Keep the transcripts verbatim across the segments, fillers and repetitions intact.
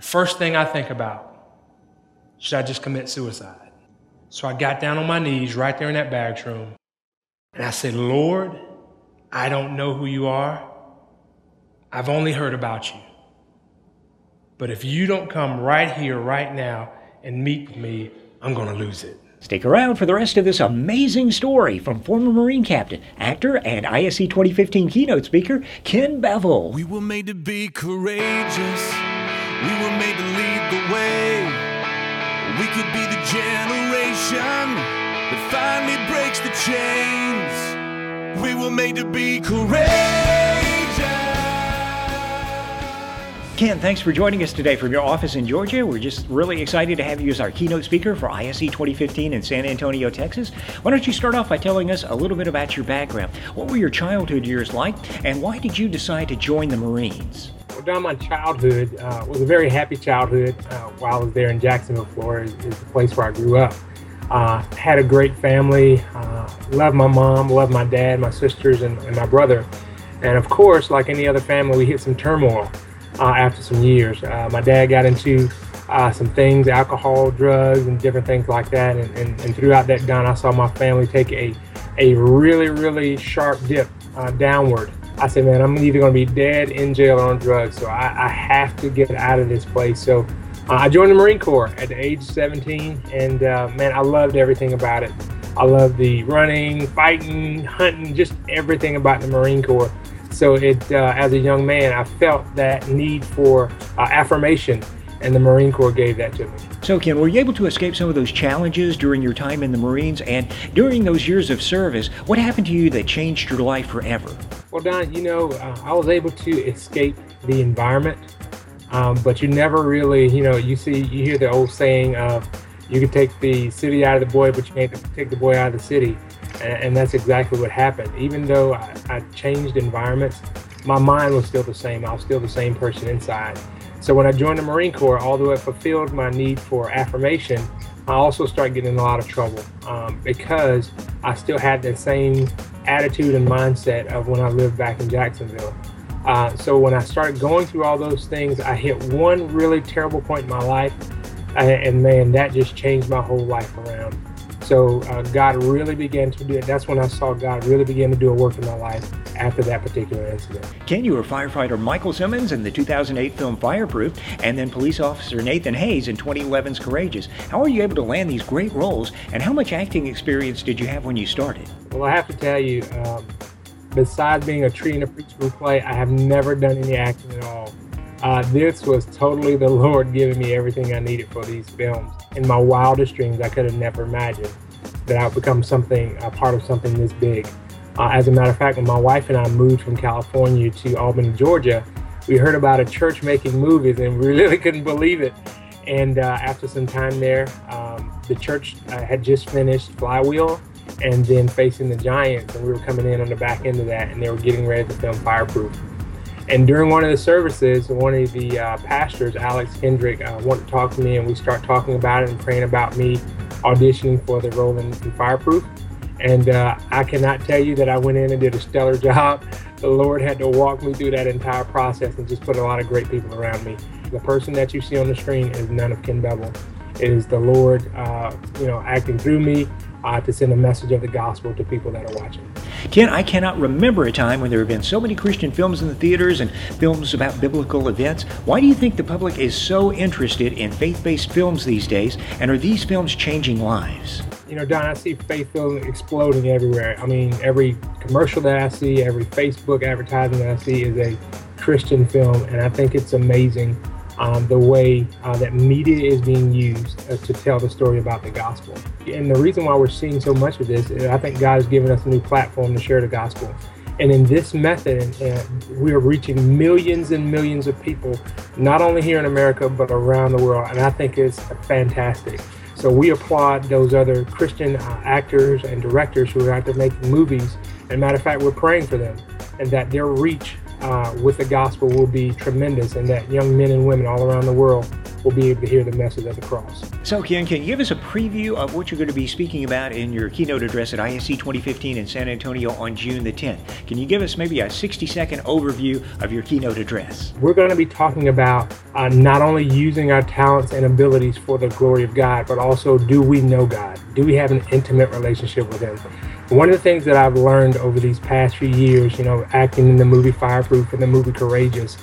The first thing I think about, should I just commit suicide? So I got down on my knees right there in that barracks room, and I said, Lord, I don't know who you are. I've only heard about you. But if you don't come right here, right now, and meet with me, I'm going to lose it. Stick around for the rest of this amazing story from former Marine captain, actor, and I S E twenty fifteen keynote speaker, Ken Bevel. We were made to be courageous. We were made to lead the way. We could be the generation that finally breaks the chains. We were made to be courageous. Ken, thanks for joining us today from your office in Georgia. We're just really excited to have you as our keynote speaker for I S E twenty fifteen in San Antonio, Texas. Why don't you start off by telling us a little bit about your background? What were your childhood years like, and why did you decide to join the Marines? Well, Don, my childhood uh, was a very happy childhood uh, while I was there in Jacksonville, Florida, is the place where I grew up. Uh, had a great family, uh, loved my mom, loved my dad, my sisters, and, and my brother. And of course, like any other family, we hit some turmoil. Uh, after some years. Uh, my dad got into uh, some things, alcohol, drugs, and different things like that. And, and, and throughout that, Don, I saw my family take a, a really, really sharp dip uh, downward. I said, man, I'm either going to be dead, in jail, or on drugs, so I, I have to get out of this place. So uh, I joined the Marine Corps at the age of seventeen, and uh, man, I loved everything about it. I loved the running, fighting, hunting, just everything about the Marine Corps. So it, uh, as a young man, I felt that need for uh, affirmation, and the Marine Corps gave that to me. So Ken, were you able to escape some of those challenges during your time in the Marines, and during those years of service, what happened to you that changed your life forever? Well, Don, you know, uh, I was able to escape the environment, um, but you never really, you know, you see, you hear the old saying of, you can take the city out of the boy, but you can't take the boy out of the city. And that's exactly what happened. Even though I, I changed environments, my mind was still the same. I was still the same person inside. So when I joined the Marine Corps, although it fulfilled my need for affirmation, I also started getting in a lot of trouble um, because I still had that same attitude and mindset of when I lived back in Jacksonville. Uh, so when I started going through all those things, I hit one really terrible point in my life, and, and man, that just changed my whole life around. So uh, God really began to do it. That's when I saw God really begin to do a work in my life after that particular incident. Ken, you were firefighter Michael Simmons in the two thousand eight film Fireproof, and then police officer Nathan Hayes in twenty eleven's Courageous. How were you able to land these great roles, and how much acting experience did you have when you started? Well, I have to tell you, um, besides being a tree in a preacher play, I have never done any acting at all. Uh, this was totally the Lord giving me everything I needed for these films. In my wildest dreams, I could have never imagined that I would become something, a part of something this big. Uh, as a matter of fact, when my wife and I moved from California to Albany, Georgia, we heard about a church making movies, and we really couldn't believe it. And uh, after some time there, um, the church uh, had just finished Flywheel and then Facing the Giants, and we were coming in on the back end of that, and they were getting ready to film Fireproof. And during one of the services, one of the uh, pastors, Alex Hendrick, uh, wanted to talk to me, and we start talking about it and praying about me auditioning for the role in, in Fireproof. And uh, I cannot tell you that I went in and did a stellar job. The Lord had to walk me through that entire process and just put a lot of great people around me. The person that you see on the screen is none of Ken Bevel. It is the Lord, uh, you know, acting through me uh, to send a message of the gospel to people that are watching. Ken, I cannot remember a time when there have been so many Christian films in the theaters and films about biblical events. Why do you think the public is so interested in faith-based films these days, and are these films changing lives? You know, Don, I see faith films exploding everywhere. I mean, every commercial that I see, every Facebook advertisement that I see is a Christian film, and I think it's amazing um, the way uh, that media is being used uh, to tell the story about the gospel. And the reason why we're seeing so much of this is I think God has given us a new platform to share the gospel. And in this method, uh, we are reaching millions and millions of people, not only here in America, but around the world. And I think it's fantastic. So we applaud those other Christian uh, actors and directors who are out there making movies. And matter of fact, we're praying for them, and that their reach uh, with the gospel will be tremendous, and that young men and women all around the world will be able to hear the message of the cross. So Ken, can you give us a preview of what you're going to be speaking about in your keynote address at I S E twenty fifteen in San Antonio on June the tenth? Can you give us maybe a sixty-second overview of your keynote address? We're going to be talking about uh, not only using our talents and abilities for the glory of God, but also, do we know God? Do we have an intimate relationship with Him? One of the things that I've learned over these past few years, you know, acting in the movie Fireproof and the movie Courageous,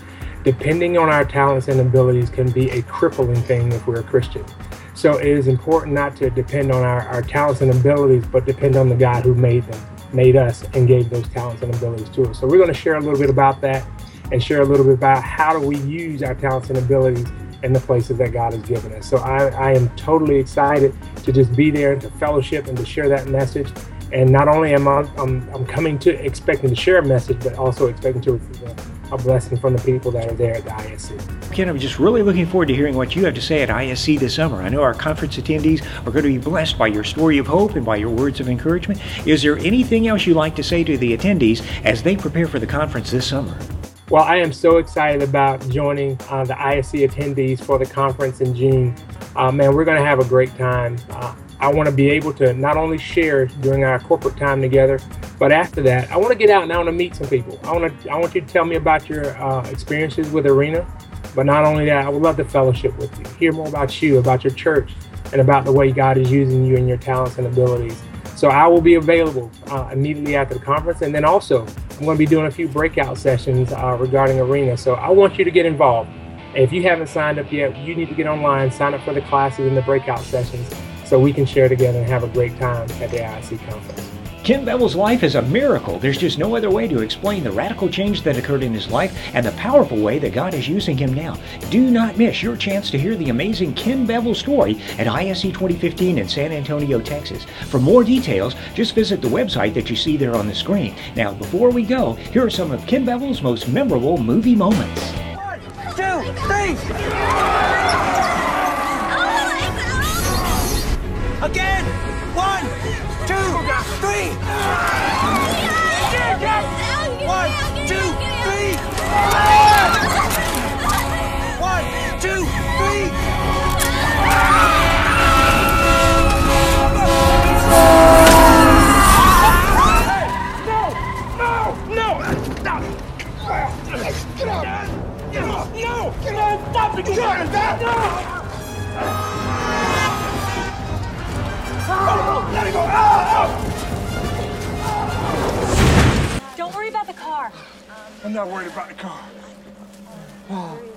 depending on our talents and abilities can be a crippling thing if we're a Christian. So it is important not to depend on our, our talents and abilities, but depend on the God who made them, made us, and gave those talents and abilities to us. So we're going to share a little bit about that and share a little bit about how do we use our talents and abilities in the places that God has given us. So I, I am totally excited to just be there and to fellowship and to share that message. And not only am I I'm, I'm coming to expecting to share a message, but also expecting to a, a blessing from the people that are there at the I S C. Ken, I'm just really looking forward to hearing what you have to say at I S C this summer. I know our conference attendees are going to be blessed by your story of hope and by your words of encouragement. Is there anything else you'd like to say to the attendees as they prepare for the conference this summer? Well, I am so excited about joining uh, the I S C attendees for the conference in June. Uh, man, we're going to have a great time. Uh, I want to be able to not only share during our corporate time together, but after that, I want to get out and I want to meet some people. I want to, I want you to tell me about your uh, experiences with Arena, but not only that, I would love to fellowship with you, hear more about you, about your church, and about the way God is using you and your talents and abilities. So I will be available uh, immediately after the conference, and then also I'm going to be doing a few breakout sessions uh, regarding Arena. So I want you to get involved. If you haven't signed up yet, you need to get online, sign up for the classes and the breakout sessions, so we can share together and have a great time at the I I C conference. Ken Bevel's life is a miracle. There's just no other way to explain the radical change that occurred in his life and the powerful way that God is using him now. Do not miss your chance to hear the amazing Ken Bevel story at I S E twenty fifteen in San Antonio, Texas. For more details, just visit the website that you see there on the screen. Now, before we go, here are some of Ken Bevel's most memorable movie moments. One, two, three! Again! One, two, three! One, two, three! One, two, three! No! No! No! Stop! Get up! No! No! Stop! Get up! No! Oh, let it go. Oh, oh. Don't worry about the car. I'm not worried about the car. Oh.